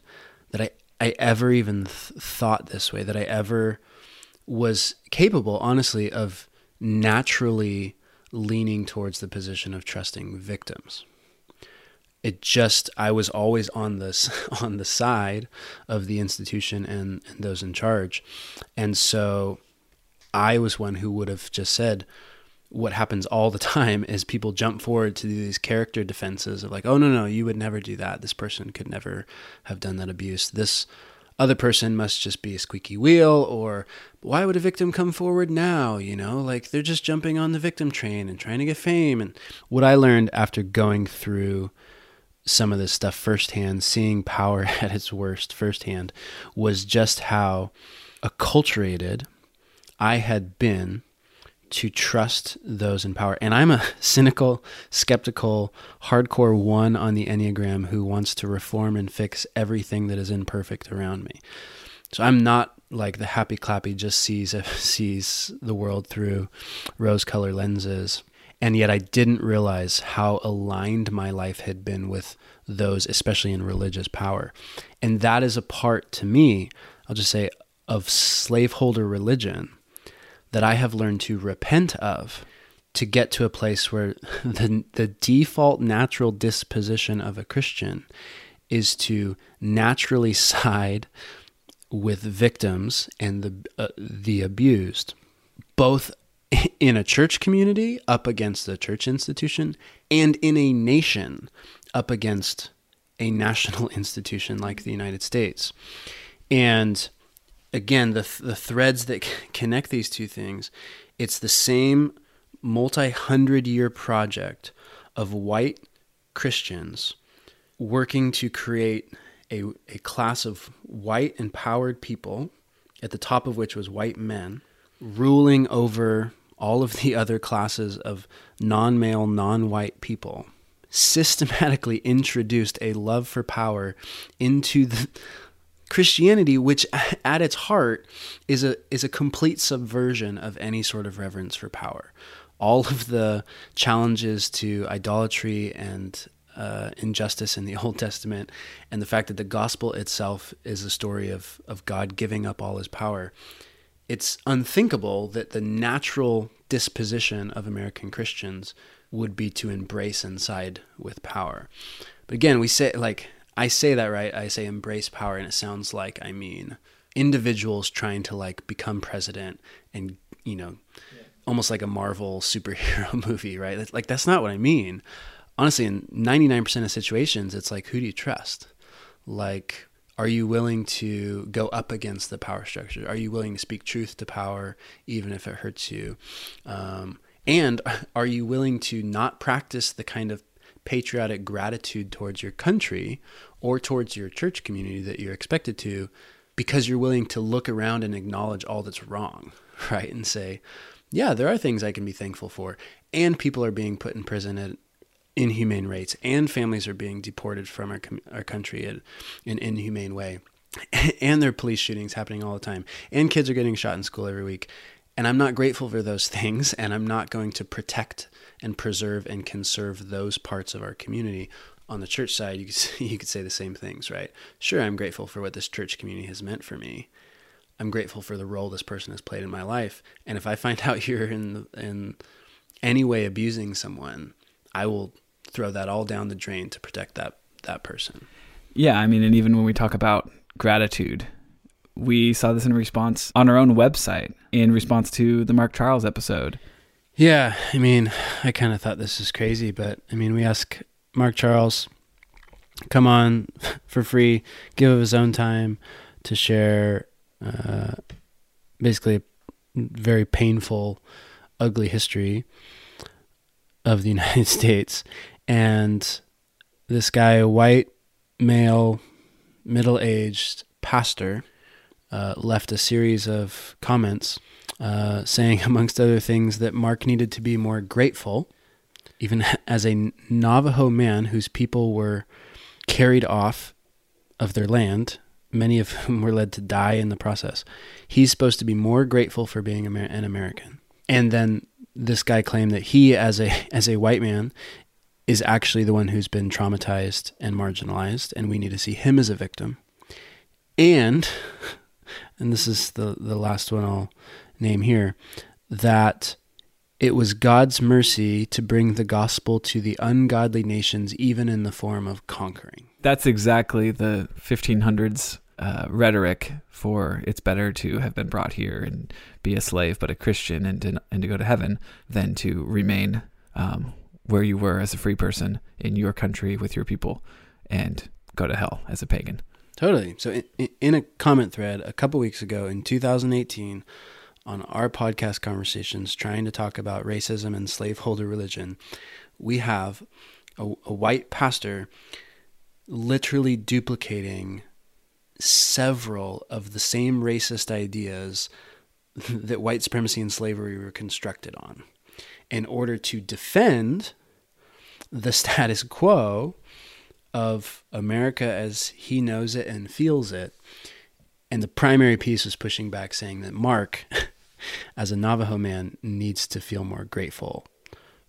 that I, I ever even th- thought this way, that I ever was capable, honestly, of naturally leaning towards the position of trusting victims. It just, I was always on this, on the side of the institution and, and those in charge. And so I was one who would have just said, what happens all the time is people jump forward to do these character defenses of like, oh, no, no, you would never do that. This person could never have done that abuse. This other person must just be a squeaky wheel, or why would a victim come forward now? You know, like, they're just jumping on the victim train and trying to get fame. And what I learned after going through some of this stuff firsthand, seeing power at its worst firsthand, was just how acculturated I had been to trust those in power. And I'm a cynical, skeptical, hardcore one on the Enneagram who wants to reform and fix everything that is imperfect around me. So I'm not like the happy clappy just sees sees the world through rose-colored lenses. And yet I didn't realize how aligned my life had been with those, especially in religious power. And that is a part, to me, I'll just say, of slaveholder religion that I have learned to repent of, to get to a place where the, the default natural disposition of a Christian is to naturally side with victims and the uh, the abused, both in a church community up against the church institution and in a nation up against a national institution like the United States. And again, the the threads that connect these two things, it's the same multi-hundred-year project of white Christians working to create a a class of white empowered people, at the top of which was white men, ruling over all of the other classes of non-male, non-white people, systematically introduced a love for power into the Christianity, which at its heart is a is a complete subversion of any sort of reverence for power. All of the challenges to idolatry and uh, injustice in the Old Testament, and the fact that the gospel itself is a story of of God giving up all his power, it's unthinkable that the natural disposition of American Christians would be to embrace and side with power. But again, we say, like, I say that, right? I say embrace power, and it sounds like I mean individuals trying to, like, become president and, you know, yeah, almost like a Marvel superhero movie, right? That's, like, that's not what I mean. Honestly, in ninety-nine percent of situations, it's like, who do you trust? Like, Are you willing to go up against the power structure? Are you willing to speak truth to power, even if it hurts you? Um, and are you willing to not practice the kind of patriotic gratitude towards your country or towards your church community that you're expected to, because you're willing to look around and acknowledge all that's wrong, right? And say, yeah, there are things I can be thankful for. And people are being put in prison at inhumane rates, and families are being deported from our com- our country in an inhumane way. And there are police shootings happening all the time, and kids are getting shot in school every week. And I'm not grateful for those things, and I'm not going to protect and preserve and conserve those parts of our community. On the church side, you could say, you could say the same things, right? Sure, I'm grateful for what this church community has meant for me. I'm grateful for the role this person has played in my life. And if I find out you're in in any way abusing someone, I will throw that all down the drain to protect that that person. Yeah, I mean, and even when we talk about gratitude, we saw this in response on our own website in response to the Mark Charles episode. Yeah, I mean, I kind of thought this is crazy, but I mean, we ask Mark Charles, come on for free, give of his own time to share uh, basically a very painful, ugly history of the United States. And this guy, a white, male, middle-aged pastor, uh, left a series of comments uh, saying, amongst other things, that Mark needed to be more grateful. Even as a Navajo man whose people were carried off of their land, many of whom were led to die in the process, he's supposed to be more grateful for being an American. And then this guy claimed that he, as a as a white man, is actually the one who's been traumatized and marginalized, and we need to see him as a victim. And, and this is the, the last one I'll name here, that it was God's mercy to bring the gospel to the ungodly nations, even in the form of conquering. That's exactly the fifteen hundreds uh, rhetoric for it's better to have been brought here and be a slave, but a Christian, and to, and to go to heaven than to remain um, where you were as a free person in your country with your people and go to hell as a pagan. Totally. So in, in a comment thread a couple weeks ago in two thousand eighteen, on our podcast Conversations, trying to talk about racism and slaveholder religion, we have a, a white pastor literally duplicating several of the same racist ideas that white supremacy and slavery were constructed on in order to defend the status quo of America as he knows it and feels it. And the primary piece was pushing back, saying that Mark, as a Navajo man, needs to feel more grateful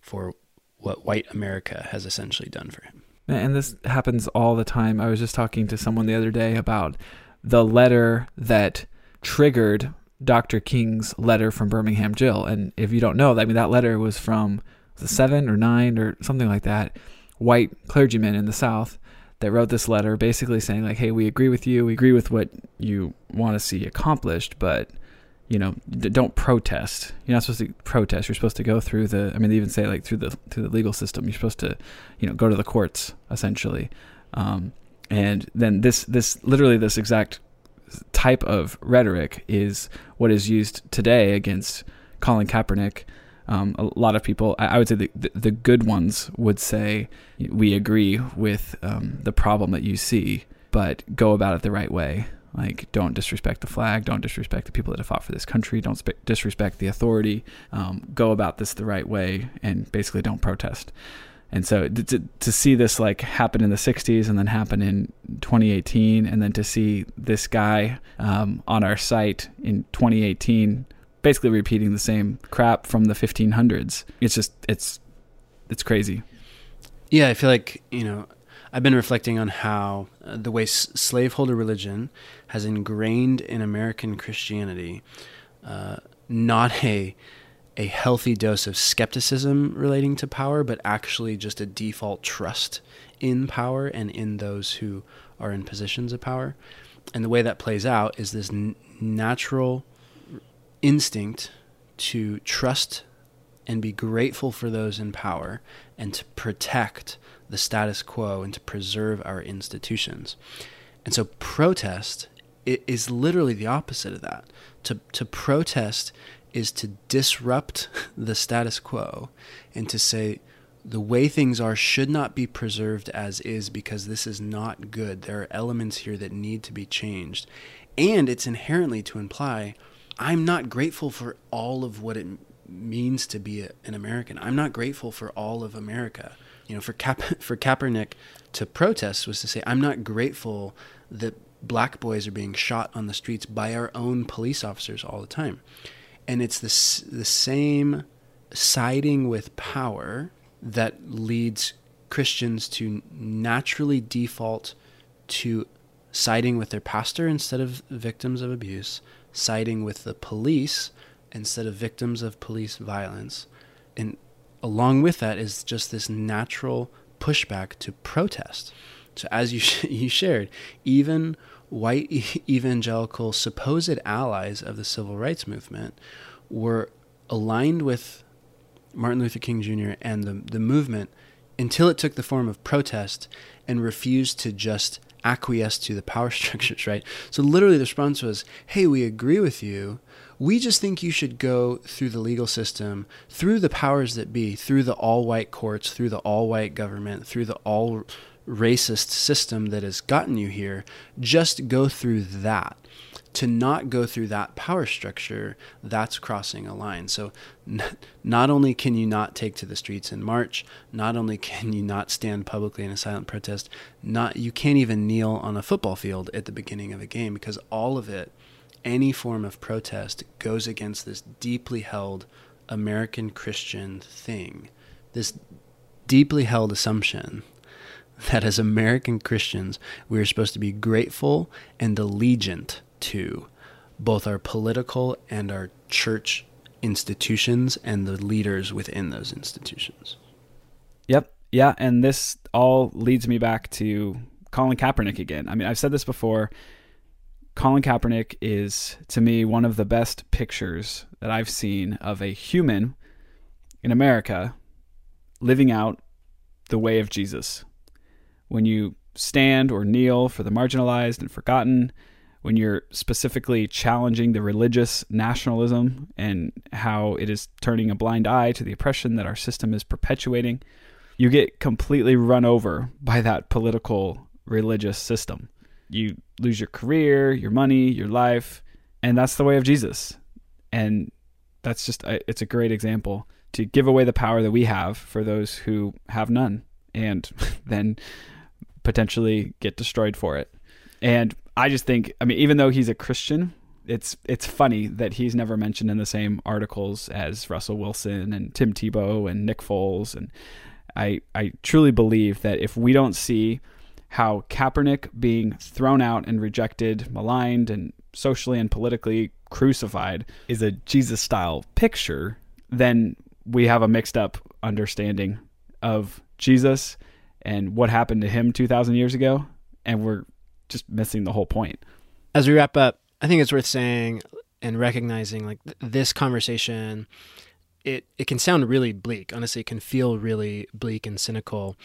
for what white America has essentially done for him. And this happens all the time. I was just talking to someone the other day about the letter that triggered Doctor King's letter from Birmingham Jail. And if you don't know, I mean, that letter was from the seven or nine or something like that, white clergymen in the South that wrote this letter basically saying like, hey, we agree with you. We agree with what you want to see accomplished, but, you know, d- don't protest. You're not supposed to protest. You're supposed to go through the, I mean, they even say like through the, through the legal system, you're supposed to, you know, go to the courts essentially. Um, and then this, this literally this exact type of rhetoric is what is used today against Colin Kaepernick. Um, a lot of people, I, I would say the, the, the good ones would say, we agree with um, the problem that you see, but go about it the right way. Like, don't disrespect the flag. Don't disrespect the people that have fought for this country. Don't sp- disrespect the authority. Um, go about this the right way, and basically don't protest. And so to, to see this like happen in the sixties and then happen in twenty eighteen, and then to see this guy um, on our site in twenty eighteen basically repeating the same crap from the fifteen hundreds. It's just, it's, it's crazy. Yeah. I feel like, you know, I've been reflecting on how uh, the way s- slaveholder religion has ingrained in American Christianity, uh, not a, a healthy dose of skepticism relating to power, but actually just a default trust in power and in those who are in positions of power. And the way that plays out is this n- natural instinct to trust and be grateful for those in power and to protect the status quo and to preserve our institutions. And so protest is literally the opposite of that. To, to protest is to disrupt the status quo and to say the way things are should not be preserved as is because this is not good. There are elements here that need to be changed. And it's inherently to imply I'm not grateful for all of what it means to be a, an American. I'm not grateful for all of America. You know, for Ka- for Kaepernick to protest was to say, I'm not grateful that black boys are being shot on the streets by our own police officers all the time. And it's this, the same siding with power that leads Christians to naturally default to siding with their pastor instead of victims of abuse, siding with the police instead of victims of police violence. And along with that is just this natural pushback to protest. So as you sh- you shared, even white e- evangelical supposed allies of the civil rights movement were aligned with Martin Luther King Junior and the, the movement until it took the form of protest and refused to just acquiesce to the power structures, right? So literally the response was, hey, we agree with you. We just think you should go through the legal system, through the powers that be, through the all-white courts, through the all-white government, through the all... racist system that has gotten you here, just go through that. To not go through that power structure, that's crossing a line. So not only can you not take to the streets in March, not only can you not stand publicly in a silent protest, not you can't even kneel on a football field at the beginning of a game, because all of it, any form of protest, goes against this deeply held American Christian thing, this deeply held assumption that as American Christians, we are supposed to be grateful and allegiant to both our political and our church institutions and the leaders within those institutions. Yep. Yeah. And this all leads me back to Colin Kaepernick again. I mean, I've said this before. Colin Kaepernick is, to me, one of the best pictures that I've seen of a human in America living out the way of Jesus. When you stand or kneel for the marginalized and forgotten, when you're specifically challenging the religious nationalism and how it is turning a blind eye to the oppression that our system is perpetuating, you get completely run over by that political religious system. You lose your career, your money, your life, and that's the way of Jesus. And that's just, a, it's a great example to give away the power that we have for those who have none and then potentially get destroyed for it. And I just think, I mean, even though he's a Christian, it's it's funny that he's never mentioned in the same articles as Russell Wilson and Tim Tebow and Nick Foles. And I I truly believe that if we don't see how Kaepernick being thrown out and rejected, maligned, and socially and politically crucified is a Jesus-style picture, then we have a mixed-up understanding of Jesus and what happened to him two thousand years ago, and we're just missing the whole point. As we wrap up, I think it's worth saying and recognizing, like, th- this conversation, it, it can sound really bleak. Honestly, it can feel really bleak and cynical.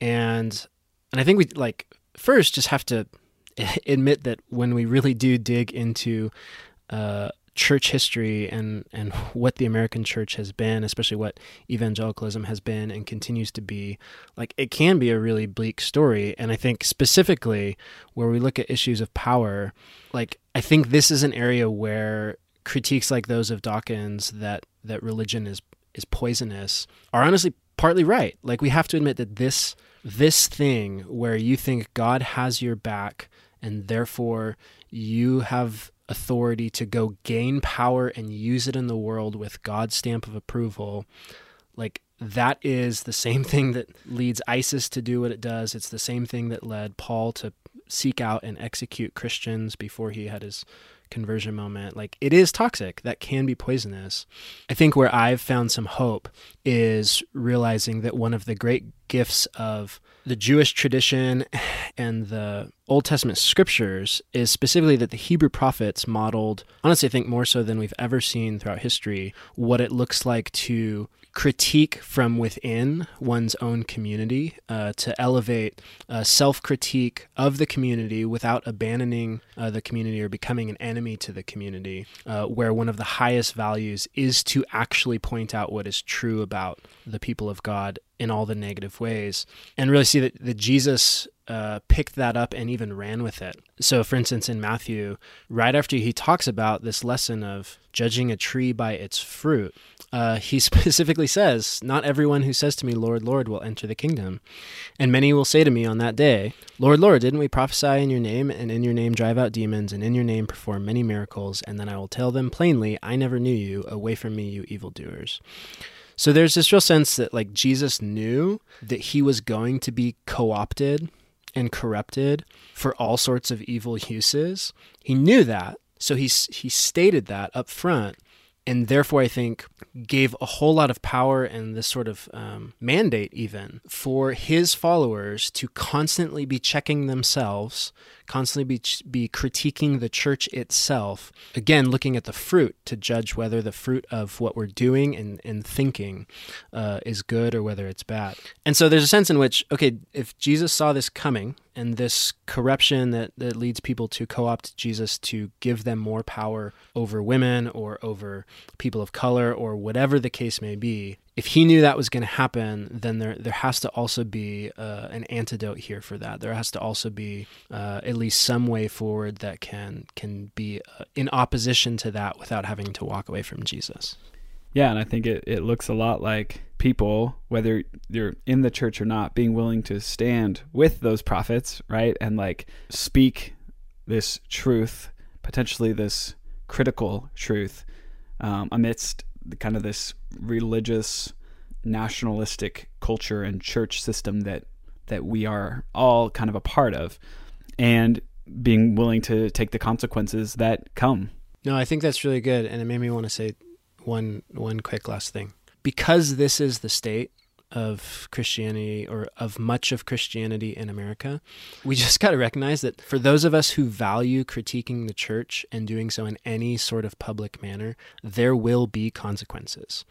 And and I think we, like, first just have to admit that when we really do dig into uh, church history and, and what the American church has been, especially what evangelicalism has been and continues to be, like, it can be a really bleak story. And I think specifically where we look at issues of power, like, I think this is an area where critiques like those of Dawkins that, that religion is, is poisonous are honestly partly right. Like, we have to admit that this, this thing where you think God has your back and therefore you have authority to go gain power and use it in the world with God's stamp of approval, like, that is the same thing that leads ISIS to do what it does. It's the same thing that led Paul to seek out and execute Christians before he had his conversion moment. Like, it is toxic. That can be poisonous. I think where I've found some hope is realizing that one of the great gifts of the Jewish tradition and the Old Testament scriptures is specifically that the Hebrew prophets modeled, honestly, I think more so than we've ever seen throughout history, what it looks like to critique from within one's own community, uh, to elevate uh, self-critique of the community without abandoning uh, the community or becoming an enemy to the community, uh, where one of the highest values is to actually point out what is true about the people of God in all the negative ways, and really see that, that Jesus uh, picked that up and even ran with it. So, for instance, in Matthew, right after he talks about this lesson of judging a tree by its fruit, uh, he specifically says, "Not everyone who says to me, 'Lord, Lord,' will enter the kingdom. And many will say to me on that day, 'Lord, Lord, didn't we prophesy in your name, and in your name drive out demons, and in your name perform many miracles?' And then I will tell them plainly, 'I never knew you. Away from me, you evildoers.'" So there's this real sense that, like, Jesus knew that he was going to be co-opted and corrupted for all sorts of evil uses. He knew that, so he he stated that up front, and therefore I think gave a whole lot of power and this sort of um, mandate even for his followers to constantly be checking themselves, constantly be be critiquing the church itself. Again, looking at the fruit to judge whether the fruit of what we're doing and, and thinking uh, is good or whether it's bad. And so there's a sense in which, okay, if Jesus saw this coming and this corruption that, that leads people to co-opt Jesus to give them more power over women or over people of color or whatever the case may be, if he knew that was going to happen, then there there has to also be uh, an antidote here for that. There has to also be uh, at least some way forward that can can be uh, in opposition to that without having to walk away from Jesus. Yeah, and I think it, it looks a lot like people, whether you're in the church or not, being willing to stand with those prophets, right? And like speak this truth, potentially this critical truth, um, amidst the, kind of this religious, nationalistic culture and church system that, that we are all kind of a part of, and being willing to take the consequences that come. No, I think that's really good, and it made me want to say One one quick last thing. Because this is the state of Christianity, or of much of Christianity in America, we just got to recognize that for those of us who value critiquing the church and doing so in any sort of public manner, there will be consequences.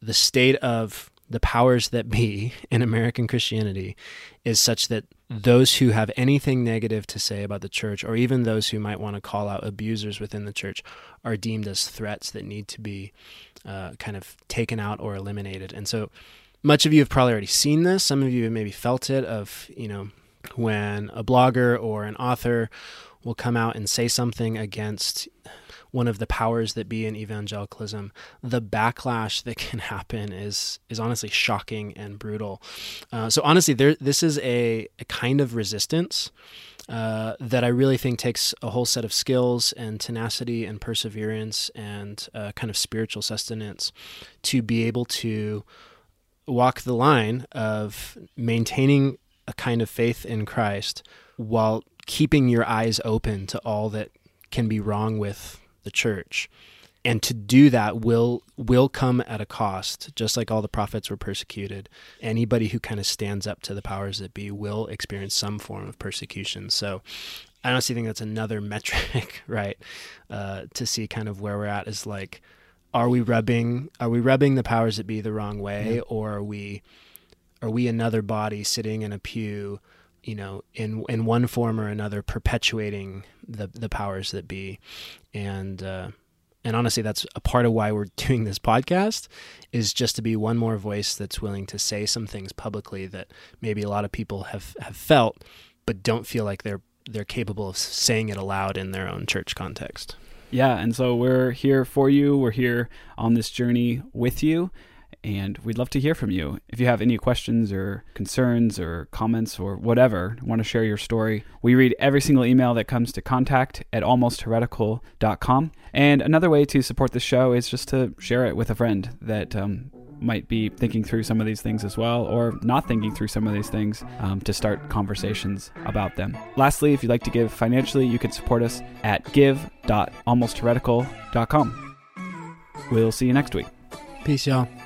The state of the powers that be in American Christianity is such that those who have anything negative to say about the church, or even those who might want to call out abusers within the church, are deemed as threats that need to be uh, kind of taken out or eliminated. And so much of you have probably already seen this. Some of you have maybe felt it of, you know, when a blogger or an author will come out and say something against one of the powers that be in evangelicalism, the backlash that can happen is is honestly shocking and brutal. Uh, so honestly, there, this is a, a kind of resistance uh, that I really think takes a whole set of skills and tenacity and perseverance and uh, kind of spiritual sustenance to be able to walk the line of maintaining a kind of faith in Christ while keeping your eyes open to all that can be wrong with the church. And to do that will will come at a cost. Just like all the prophets were persecuted, anybody who kind of stands up to the powers that be will experience some form of persecution. So I honestly think that's another metric, right, uh, to see kind of where we're at is like, are we rubbing are we rubbing the powers that be the wrong way, yeah. or are we are we another body sitting in a pew, you know, in in one form or another, perpetuating the the powers that be, and uh, and honestly, that's a part of why we're doing this podcast, is just to be one more voice that's willing to say some things publicly that maybe a lot of people have, have felt, but don't feel like they're they're capable of saying it aloud in their own church context. Yeah, and so we're here for you. We're here on this journey with you. And we'd love to hear from you. If you have any questions or concerns or comments or whatever, want to share your story, we read every single email that comes to contact at almost heretical dot com. And another way to support the show is just to share it with a friend that um, might be thinking through some of these things as well, or not thinking through some of these things, um, to start conversations about them. Lastly, if you'd like to give financially, you can support us at give dot almost heretical dot com. We'll see you next week. Peace, y'all.